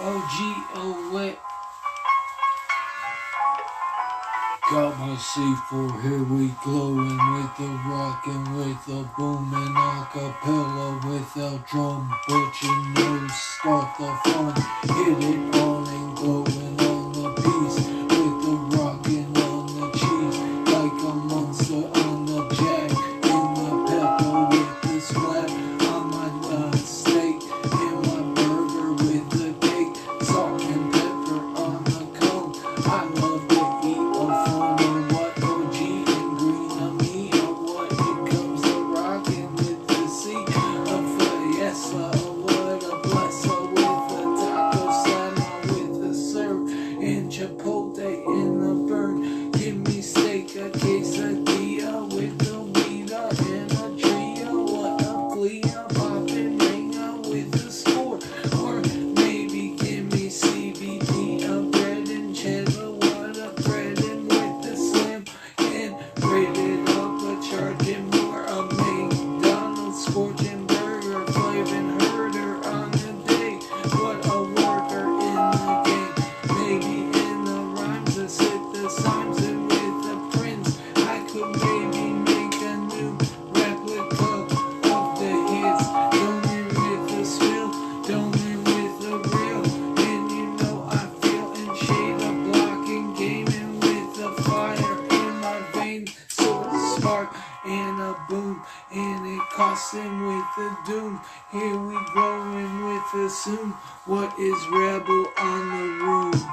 OG Wet. Got my C4, here we glowing with the rock and with the boom and acapella without drum, but you know start the fun, hit it on and glowing on the piece with the rockin' on the cheese, like a monster on the jack, in the pepper with the slap, on my steak, in my burger with the cake, salt and pepper on the cone, I love it. And a boom, and it costs him with the doom. Here we go in with the soon. What is rebel on the room?